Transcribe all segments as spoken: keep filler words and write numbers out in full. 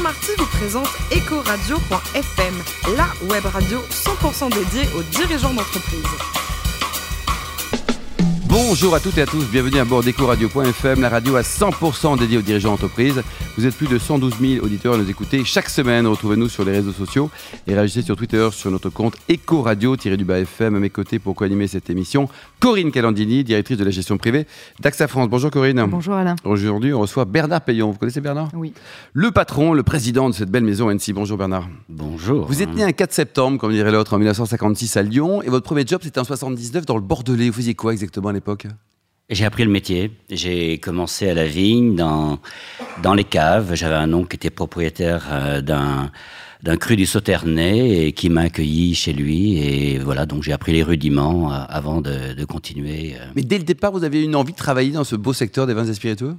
Alain Marty vous présente EcoRadio point F M, la web radio cent pour cent dédiée aux dirigeants d'entreprise. Bonjour à toutes et à tous, bienvenue à bord d'EcoRadio point F M, la radio à cent pour cent dédiée aux dirigeants d'entreprise. Vous êtes plus de cent douze mille auditeurs à nous écouter chaque semaine. Retrouvez-nous sur les réseaux sociaux et réagissez sur Twitter sur notre compte EcoRadio-F M. À mes côtés pour co-animer cette émission, Corinne Calandini, directrice de la gestion privée d'AXA France. Bonjour Corinne. Bonjour Alain. Aujourd'hui, on reçoit Bernard Peillon. Vous connaissez Bernard ? Oui. Le patron, le président de cette belle maison Hennessy. Bonjour Bernard. Bonjour. Vous êtes né un quatre septembre, comme dirait l'autre, en dix-neuf cent cinquante-six à Lyon, et votre premier job c'était en soixante-dix-neuf dans le Bordelais. Vous faisiez quoi exactement à l'époque ? J'ai appris le métier. J'ai commencé à la vigne, dans, dans les caves. J'avais un oncle qui était propriétaire d'un, d'un cru du Sauternay et qui m'a accueilli chez lui. Et voilà, donc j'ai appris les rudiments avant de, de continuer. Mais dès le départ, vous aviez une envie de travailler dans ce beau secteur des vins et spiritueux ?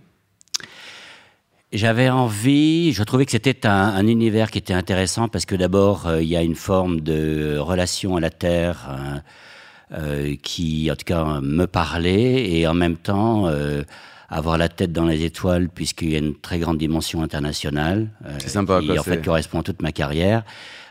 J'avais envie, je trouvais que c'était un, un univers qui était intéressant parce que d'abord, il euh, y a une forme de relation à la terre, hein, Euh, qui en tout cas me parlait, et en même temps euh, avoir la tête dans les étoiles puisqu'il y a une très grande dimension internationale euh, c'est sympa, qui quoi, en c'est... fait correspond à toute ma carrière.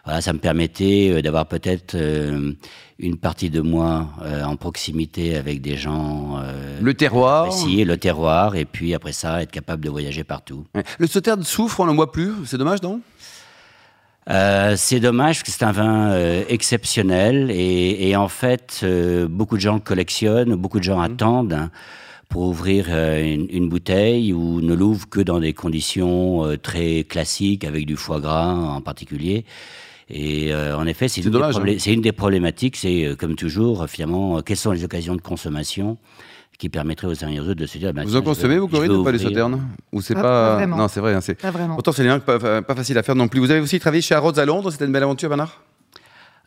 Voilà, ça me permettait euh, d'avoir peut-être euh, une partie de moi euh, en proximité avec des gens... Euh, le terroir si, le terroir, et puis après ça, être capable de voyager partout. Ouais. Le Sauternes souffre, on n'en voit plus, c'est dommage, non ? Euh, c'est dommage parce que c'est un vin euh, exceptionnel et, et en fait euh, beaucoup de gens le collectionnent, beaucoup de gens mmh. attendent hein, pour ouvrir euh, une, une bouteille, ou ne l'ouvrent que dans des conditions euh, très classiques avec du foie gras en particulier. Et euh, en effet, c'est, c'est, une dommage, problé- hein. c'est une des problématiques, c'est euh, comme toujours euh, finalement euh, quelles sont les occasions de consommation qui permettrait aux uns et aux autres de se dire... Bah, vous en consommez, veux, vous, Corinne, ou pas les Sauternes ? Ou c'est ah, pas... pas vraiment. Non, c'est vrai. Hein, c'est... Pas vraiment. Pourtant, c'est pas, pas, pas facile à faire non plus. Vous avez aussi travaillé chez Harrods à Londres, c'était une belle aventure, Bernard ?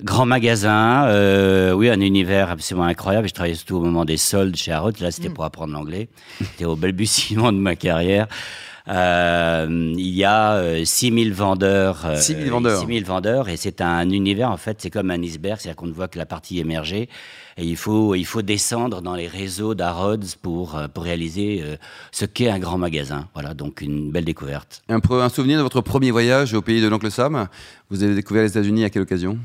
Grand magasin, euh, oui, un univers absolument incroyable. Je travaillais surtout au moment des soldes chez Harrods. Là, c'était mmh. pour apprendre l'anglais. C'était au balbutiement de ma carrière. Euh, il y a euh, six mille vendeurs, euh, six mille vendeurs. six mille vendeurs, et c'est un univers, en fait, c'est comme un iceberg, c'est-à-dire qu'on ne voit que la partie émergée, et il faut, il faut descendre dans les réseaux d'Harrods pour, pour réaliser euh, ce qu'est un grand magasin. Voilà, donc une belle découverte. Un, un souvenir de votre premier voyage au pays de l'oncle Sam ? Vous avez découvert les États-Unis à quelle occasion ?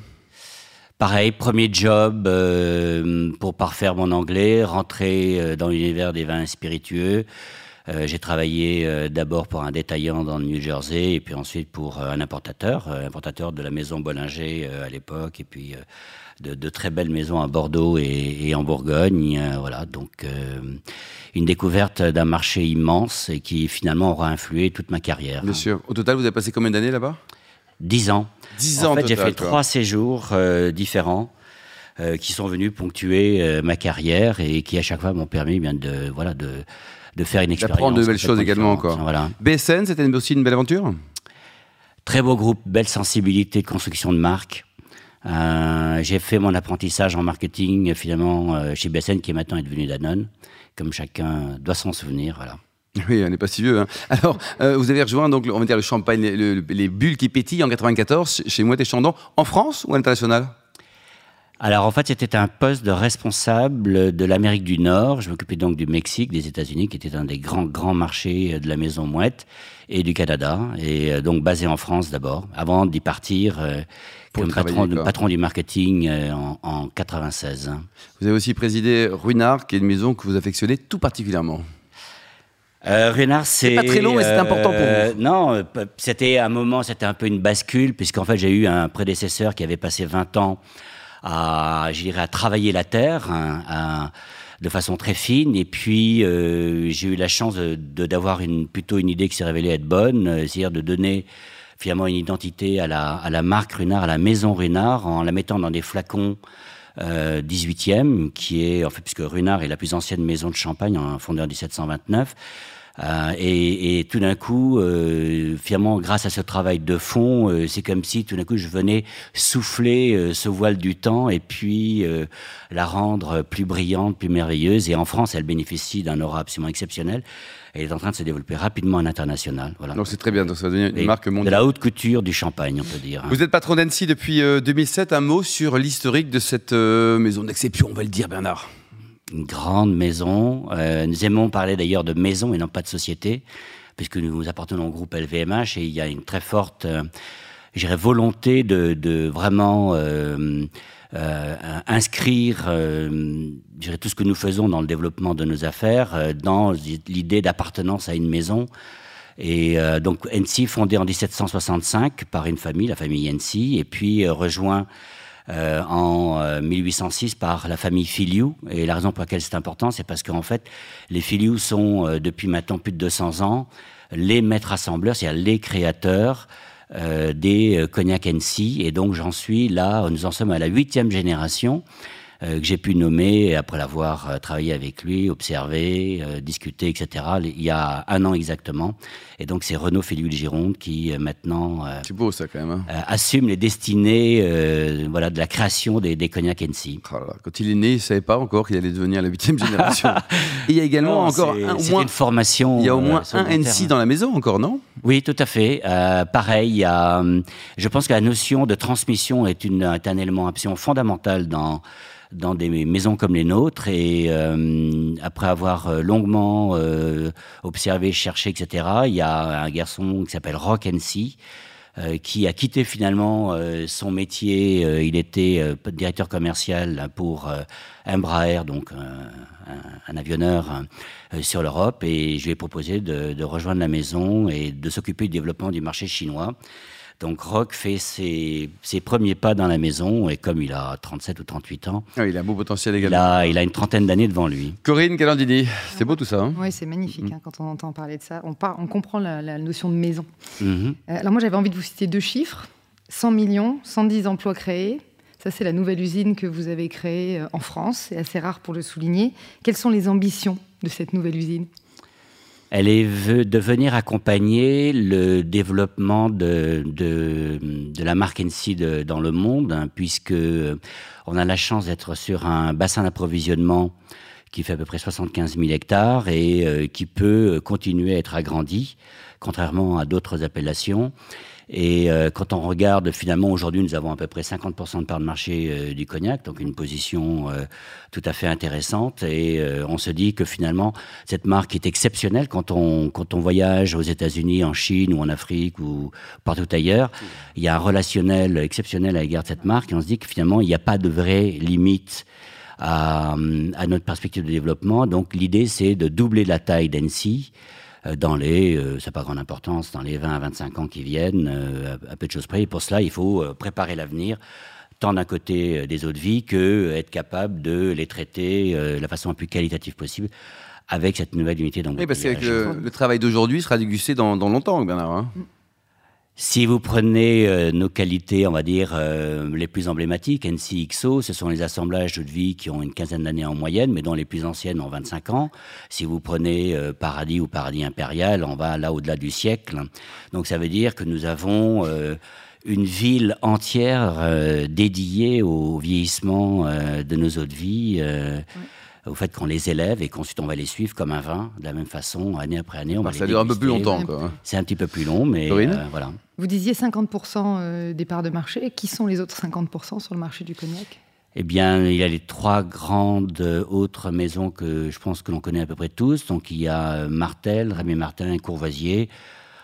Pareil, premier job euh, pour parfaire mon anglais, rentrer dans l'univers des vins spiritueux. Euh, j'ai travaillé euh, d'abord pour un détaillant dans le New Jersey, et puis ensuite pour euh, un importateur, euh, importateur de la maison Bollinger euh, à l'époque, et puis euh, de, de très belles maisons à Bordeaux et, et en Bourgogne. Euh, voilà, donc euh, une découverte d'un marché immense et qui finalement aura influé toute ma carrière. Bien hein. sûr. Au total, vous avez passé combien d'années là-bas ? Dix ans. Dix ans. En fait, total, j'ai fait trois séjours euh, différents. Euh, qui sont venus ponctuer euh, ma carrière et qui à chaque fois m'ont permis bien de voilà de de faire une expérience. D'apprendre de belles choses également, quoi. Voilà. B S N, c'était aussi une belle aventure. Très beau groupe, belle sensibilité de construction de marque. Euh, j'ai fait mon apprentissage en marketing finalement euh, chez B S N, qui maintenant est devenu Danone, comme chacun doit s'en souvenir, voilà. Oui, on n'est pas si vieux. Hein. Alors, euh, vous avez rejoint donc on va dire le champagne, le, le, les bulles qui pétillent en quatre-vingt-quatorze chez Moët et Chandon, en France ou à l'international ? Alors en fait, c'était un poste de responsable de l'Amérique du Nord. Je m'occupais donc du Mexique, des États-Unis, qui était un des grands grands marchés de la maison Moët, et du Canada, et donc basé en France d'abord, avant d'y partir euh, comme patron, patron du marketing euh, en, en quatre-vingt-seize. Vous avez aussi présidé Ruinart, qui est une maison que vous affectionnez tout particulièrement. Euh, Ruinart, c'est, c'est pas très long, mais euh, c'est important pour vous. Euh, non, c'était un moment, c'était un peu une bascule, puisqu'en fait, j'ai eu un prédécesseur qui avait passé vingt ans. À, je dirais, à travailler la terre hein, à, de façon très fine, et puis euh, j'ai eu la chance de, de, d'avoir une, plutôt une idée qui s'est révélée être bonne, euh, c'est-à-dire de donner finalement une identité à la, à la marque Ruinart, à la maison Ruinart, en la mettant dans des flacons euh, dix-huitième, qui est, en fait, puisque Ruinart est la plus ancienne maison de champagne, en fondée en dix-sept cent vingt-neuf, Euh, et, et tout d'un coup, euh, finalement, grâce à ce travail de fond, euh, c'est comme si tout d'un coup je venais souffler euh, ce voile du temps et puis euh, la rendre plus brillante, plus merveilleuse. Et en France, elle bénéficie d'un aura absolument exceptionnel. Elle est en train de se développer rapidement à l'international. Voilà. Donc c'est très bien, donc ça va devenir une et marque mondiale. De la haute couture du champagne, on peut dire. Vous êtes patron d'Hennessy depuis euh, deux mille sept. Un mot sur l'historique de cette euh, maison d'exception, on va le dire, Bernard. Une grande maison. Euh, nous aimons parler d'ailleurs de maison et non pas de société, puisque nous appartenons au groupe L V M H, et il y a une très forte, euh, j'irais, volonté de, de vraiment euh, euh, inscrire euh, j'irais, tout ce que nous faisons dans le développement de nos affaires, euh, dans l'idée d'appartenance à une maison. Et euh, donc Hennessy, fondée en dix-sept cent soixante-cinq par une famille, la famille Hennessy, et puis euh, rejoint euh, en euh, mille huit cent six par la famille Fillioux. Et la raison pour laquelle c'est important, c'est parce qu'en fait, les Fillioux sont, euh, depuis maintenant plus de deux cents ans, les maîtres assembleurs, c'est-à-dire les créateurs euh, des euh, cognacs Hennessy. Et donc j'en suis là, nous en sommes à la huitième génération, euh, que j'ai pu nommer, après l'avoir euh, travaillé avec lui, observé, euh, discuté, et cetera, il y a un an exactement. Et donc, c'est Renaud Fillioux de Gironde qui, euh, maintenant, euh, c'est beau, ça, quand même, hein. euh, assume les destinées euh, voilà, de la création des, des cognacs Hennessy. Oh là, quand il est né, il ne savait pas encore qu'il allait devenir la huitième génération. Et il y a également non, encore un, au moins, une formation. Il y a au moins euh, un Hennessy dans la maison encore, non? Oui, tout à fait. Euh, pareil, il y a, je pense que la notion de transmission est, une, est un élément absolument fondamental dans... dans des maisons comme les nôtres, et euh, après avoir longuement euh, observé, cherché, et cetera, il y a un garçon qui s'appelle Rock Hennessy, euh, qui a quitté finalement euh, son métier. Euh, il était euh, directeur commercial pour euh, Embraer, donc euh, un, un avionneur euh, sur l'Europe, et je lui ai proposé de, de rejoindre la maison et de s'occuper du développement du marché chinois. Donc Rock fait ses, ses premiers pas dans la maison, et comme il a trente-sept ou trente-huit ans... Ah, il a un beau potentiel également. Il a, il a une trentaine d'années devant lui. Corinne Calandini, c'est beau tout ça, hein? Oui, c'est magnifique, mmh. hein, quand on entend parler de ça. On, part, on comprend la, la notion de maison. Mmh. Euh, alors moi, j'avais envie de vous citer deux chiffres. cent millions, cent dix emplois créés. Ça, c'est la nouvelle usine que vous avez créée en France. C'est assez rare pour le souligner. Quelles sont les ambitions de cette nouvelle usine ? Elle est de venir accompagner le développement de, de, de la marque Hennessy de, dans le monde, hein, puisque on a la chance d'être sur un bassin d'approvisionnement qui fait à peu près soixante-quinze mille hectares et euh, qui peut continuer à être agrandi, contrairement à d'autres appellations. Et euh, quand on regarde, finalement, aujourd'hui, nous avons à peu près cinquante pour cent de part de marché euh, du cognac, donc une position euh, tout à fait intéressante. Et euh, on se dit que finalement, cette marque est exceptionnelle quand on, quand on voyage aux États-Unis, en Chine ou en Afrique ou partout ailleurs. Il y a un relationnel exceptionnel à l'égard de cette marque, et on se dit que finalement, il n'y a pas de vraie limite à, à notre perspective de développement. Donc l'idée, c'est de doubler la taille d'Hennessy dans les, euh, ça n'a pas grande importance, dans les vingt à vingt-cinq ans qui viennent, euh, à peu de choses près. Et pour cela, il faut préparer l'avenir, tant d'un côté euh, des eaux de vie, que être capable de les traiter euh, de la façon la plus qualitative possible avec cette nouvelle unité d'engagement. Oui, parce que le, le travail d'aujourd'hui sera dégusté dans, dans longtemps, Bernard, hein. Mm. Si vous prenez euh, nos qualités, on va dire, euh, les plus emblématiques, N C X O, ce sont les assemblages d'eau de vie qui ont une quinzaine d'années en moyenne, mais dont les plus anciennes ont vingt-cinq ans. Si vous prenez euh, Paradis ou Paradis Impérial, on va là au-delà du siècle. Donc ça veut dire que nous avons euh, une ville entière euh, dédiée au vieillissement euh, de nos eaux de vie, euh, oui. au fait qu'on les élève et qu'ensuite on va les suivre comme un vin, de la même façon, année après année. On va les déguster. Ça dure un peu plus longtemps, quoi. C'est un petit peu plus long, mais euh, voilà. Vous disiez cinquante pour cent des parts de marché. Qui sont les autres cinquante pour cent sur le marché du cognac ? Eh bien, il y a les trois grandes autres maisons que je pense que l'on connaît à peu près tous. Donc, il y a Martel, Rémi Martin et Courvoisier.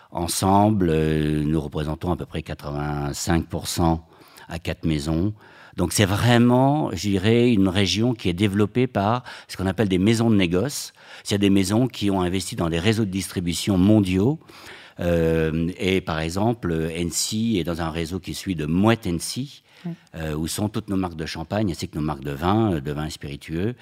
Ensemble, nous représentons à peu près quatre-vingt-cinq pour cent à quatre maisons. Donc, c'est vraiment, je dirais, une région qui est développée par ce qu'on appelle des maisons de négoce. C'est des maisons qui ont investi dans des réseaux de distribution mondiaux. Euh, et par exemple, Hennessy est dans un réseau qui suit de Moët Hennessy, ouais. euh, où sont toutes nos marques de champagne, ainsi que nos marques de vin, de vin spiritueux,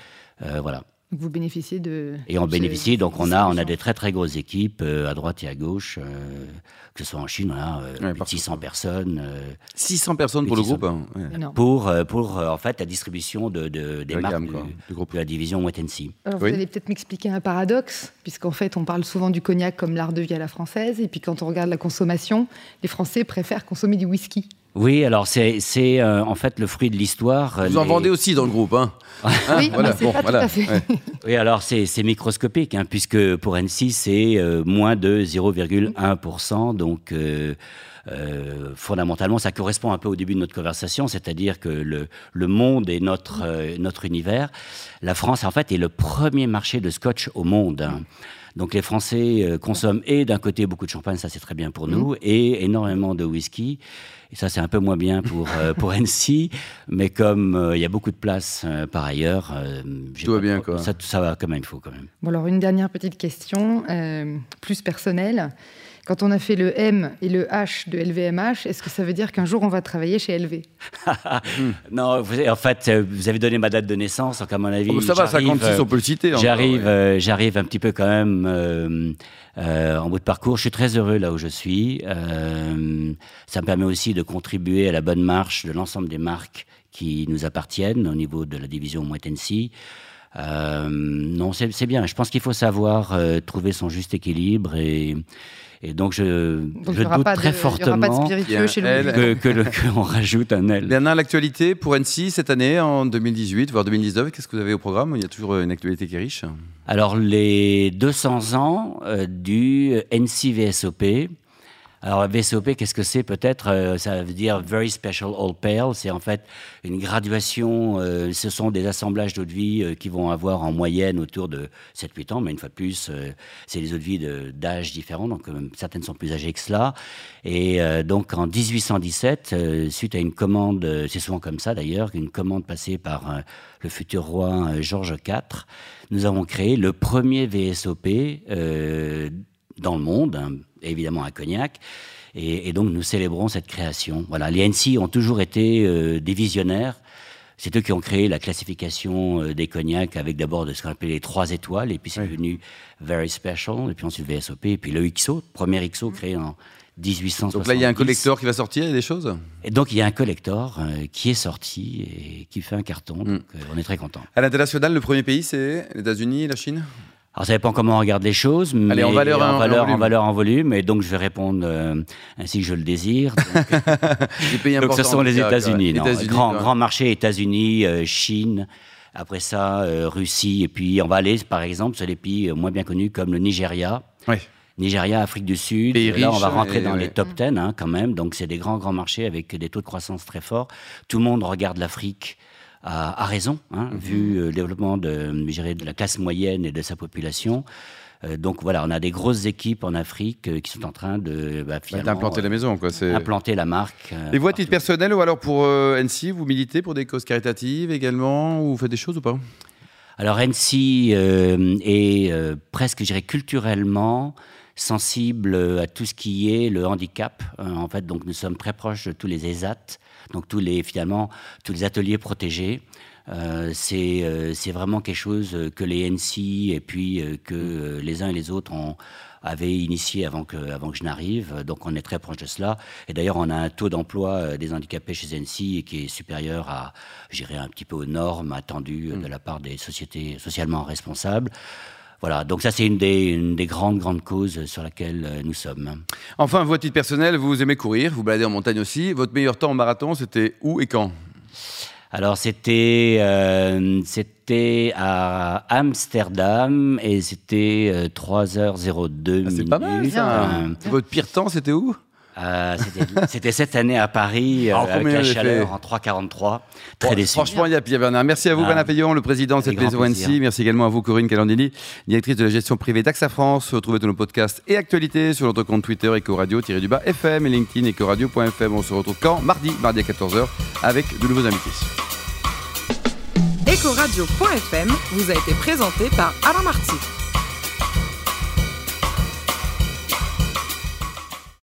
euh, voilà. Vous bénéficiez de... Et on bénéficie, donc on a, on a des très très grosses équipes, euh, à droite et à gauche, euh, que ce soit en Chine, on a euh, ouais, plus de six cents personnes. Euh, six cents personnes pour le groupe, hein. ouais. Pour, euh, pour euh, en fait, la distribution de, de, des la marques gamme, du, du groupe. De la division Moët Hennessy. Alors vous oui. allez peut-être m'expliquer un paradoxe, puisqu'en fait on parle souvent du cognac comme l'art de vie à la française, et puis quand on regarde la consommation, les Français préfèrent consommer du whisky. Oui, alors c'est, c'est euh, en fait le fruit de l'histoire. Vous en les... vendez aussi dans le groupe, hein, hein? Oui, voilà. c'est bon, pas bon, tout voilà. à fait. Ouais. Oui, alors c'est, c'est microscopique, hein, puisque pour Hennessy, c'est euh, moins de zéro virgule un pour cent. Donc, euh, euh, fondamentalement, ça correspond un peu au début de notre conversation, c'est-à-dire que le, le monde est notre, euh, notre univers. La France, en fait, est le premier marché de scotch au monde, hein. Donc les Français euh, consomment et d'un côté beaucoup de champagne, ça c'est très bien pour mmh. nous, et énormément de whisky. Et ça, c'est un peu moins bien pour, euh, pour Hennessy. Mais comme il euh, y a beaucoup de place euh, par ailleurs... Euh, j'ai Tout va bien, quoi. Ça, ça va quand même, il faut quand même. Bon, alors, une dernière petite question, euh, plus personnelle. Quand on a fait le M et le H de L V M H, est-ce que ça veut dire qu'un jour, on va travailler chez L V? Non, vous, en fait, vous avez donné ma date de naissance. Donc, à mon avis... Oh, ça va, cinquante-six, on peut le citer. J'arrive, euh, j'arrive un petit peu quand même... Euh, Euh, en bout de parcours, je suis très heureux là où je suis. Euh, ça me permet aussi de contribuer à la bonne marche de l'ensemble des marques qui nous appartiennent au niveau de la division Moët et Hennessy. Euh, non, c'est, c'est bien. Je pense qu'il faut savoir euh, trouver son juste équilibre et, et donc je, donc je doute très de, fortement que, que le, qu'on rajoute un L. Bernard, l'actualité pour Hennessy cette année, en deux mille dix-huit, voire deux mille dix-neuf, qu'est-ce que vous avez au programme? Il y a toujours une actualité qui est riche. Alors, les deux cents ans euh, du Hennessy V S O P. Alors, V S O P, qu'est-ce que c'est? Peut-être, euh, ça veut dire Very Special Old Pale. C'est en fait une graduation. Euh, ce sont des assemblages d'eau de vie euh, qui vont avoir en moyenne autour de sept à huit ans. Mais une fois de plus, euh, c'est des eaux de vie de, d'âge différents. Donc, euh, certaines sont plus âgées que cela. Et euh, donc, en dix-huit cent dix-sept, euh, suite à une commande, euh, c'est souvent comme ça d'ailleurs, une commande passée par euh, le futur roi euh, Georges quatre, nous avons créé le premier V S O P euh, dans le monde, hein, évidemment à Cognac, et, et donc nous célébrons cette création. Voilà, les Hennessy ont toujours été euh, des visionnaires. C'est eux qui ont créé la classification euh, des cognacs avec d'abord de ce qu'on appelait les trois étoiles, et puis c'est oui. devenu Very Special, et puis ensuite le V S O P, et puis le X O, premier X O créé en dix-huit cent soixante-dix. Donc là, il y a un collector qui va sortir, il y a des choses ? Et donc, il y a un collector euh, qui est sorti et qui fait un carton, donc mmh. euh, on est très contents. À l'international, le premier pays, c'est les États-Unis, la Chine ? Alors, ça dépend comment on regarde les choses, mais Allez, en, valeur, en, en, valeur, en, en valeur, en volume, et donc je vais répondre euh, ainsi que je le désire. Donc, les pays donc ce sont les États-Unis, non, États-Unis grand, grand marché, États-Unis, euh, Chine, après ça, euh, Russie, et puis on va aller, par exemple, sur les pays moins bien connus comme le Nigeria. Oui. Nigeria, Afrique du Sud, pays là riche, on va rentrer dans ouais. les top dix hein, quand même, donc c'est des grands, grands marchés avec des taux de croissance très forts. Tout le monde regarde l'Afrique. A, a raison, hein, mm-hmm. vu euh, le développement de, je dirais, de la classe moyenne et de sa population. Euh, donc voilà, on a des grosses équipes en Afrique euh, qui sont en train de bah, finalement, bah, d'implanter euh, la maison, quoi. C'est... implanter la marque. Euh, et vous, à titre personnel, ou alors pour euh, Hennessy, vous militez pour des causes caritatives également, ou vous faites des choses ou pas? Alors Hennessy euh, est euh, presque, je dirais, culturellement sensible à tout ce qui est le handicap. Euh, en fait, donc nous sommes très proches de tous les E S A T. Donc tous les, finalement, tous les ateliers protégés, euh, c'est, euh, c'est vraiment quelque chose que les Hennessy et puis euh, que euh, les uns et les autres ont, avaient initié avant que, avant que je n'arrive. Donc on est très proche de cela. Et d'ailleurs, on a un taux d'emploi des handicapés chez Hennessy qui est supérieur à, je dirais, un petit peu aux normes attendues de la part des sociétés socialement responsables. Voilà, donc ça c'est une des, une des grandes, grandes causes sur laquelle nous sommes. Enfin, votre titre personnel, vous aimez courir, vous baladez en montagne aussi. Votre meilleur temps en marathon, c'était où et quand? Alors c'était, euh, c'était à Amsterdam et c'était euh, trois heures zéro deux. Ah, c'est minutes. Pas mal ça. Euh, votre pire temps, c'était où? Euh, c'était, c'était cette année à Paris, euh, avec la chaleur fait... en trois quarante-trois. Très bon, déçu. Franchement, il y a pire, Bernard. Merci à vous, ah, Bernard Peillon, le président de cette maison Hennessy. Merci également à vous, Corinne Calandini, directrice de la gestion privée d'Axa France. Retrouvez tous nos podcasts et actualités sur notre compte Twitter, EcoRadio-F M et LinkedIn, EcoRadio point F M. On se retrouve quand ? Mardi, mardi à quatorze heures, avec de nouveaux invités. EcoRadio point F M vous a été présenté par Alain Marty.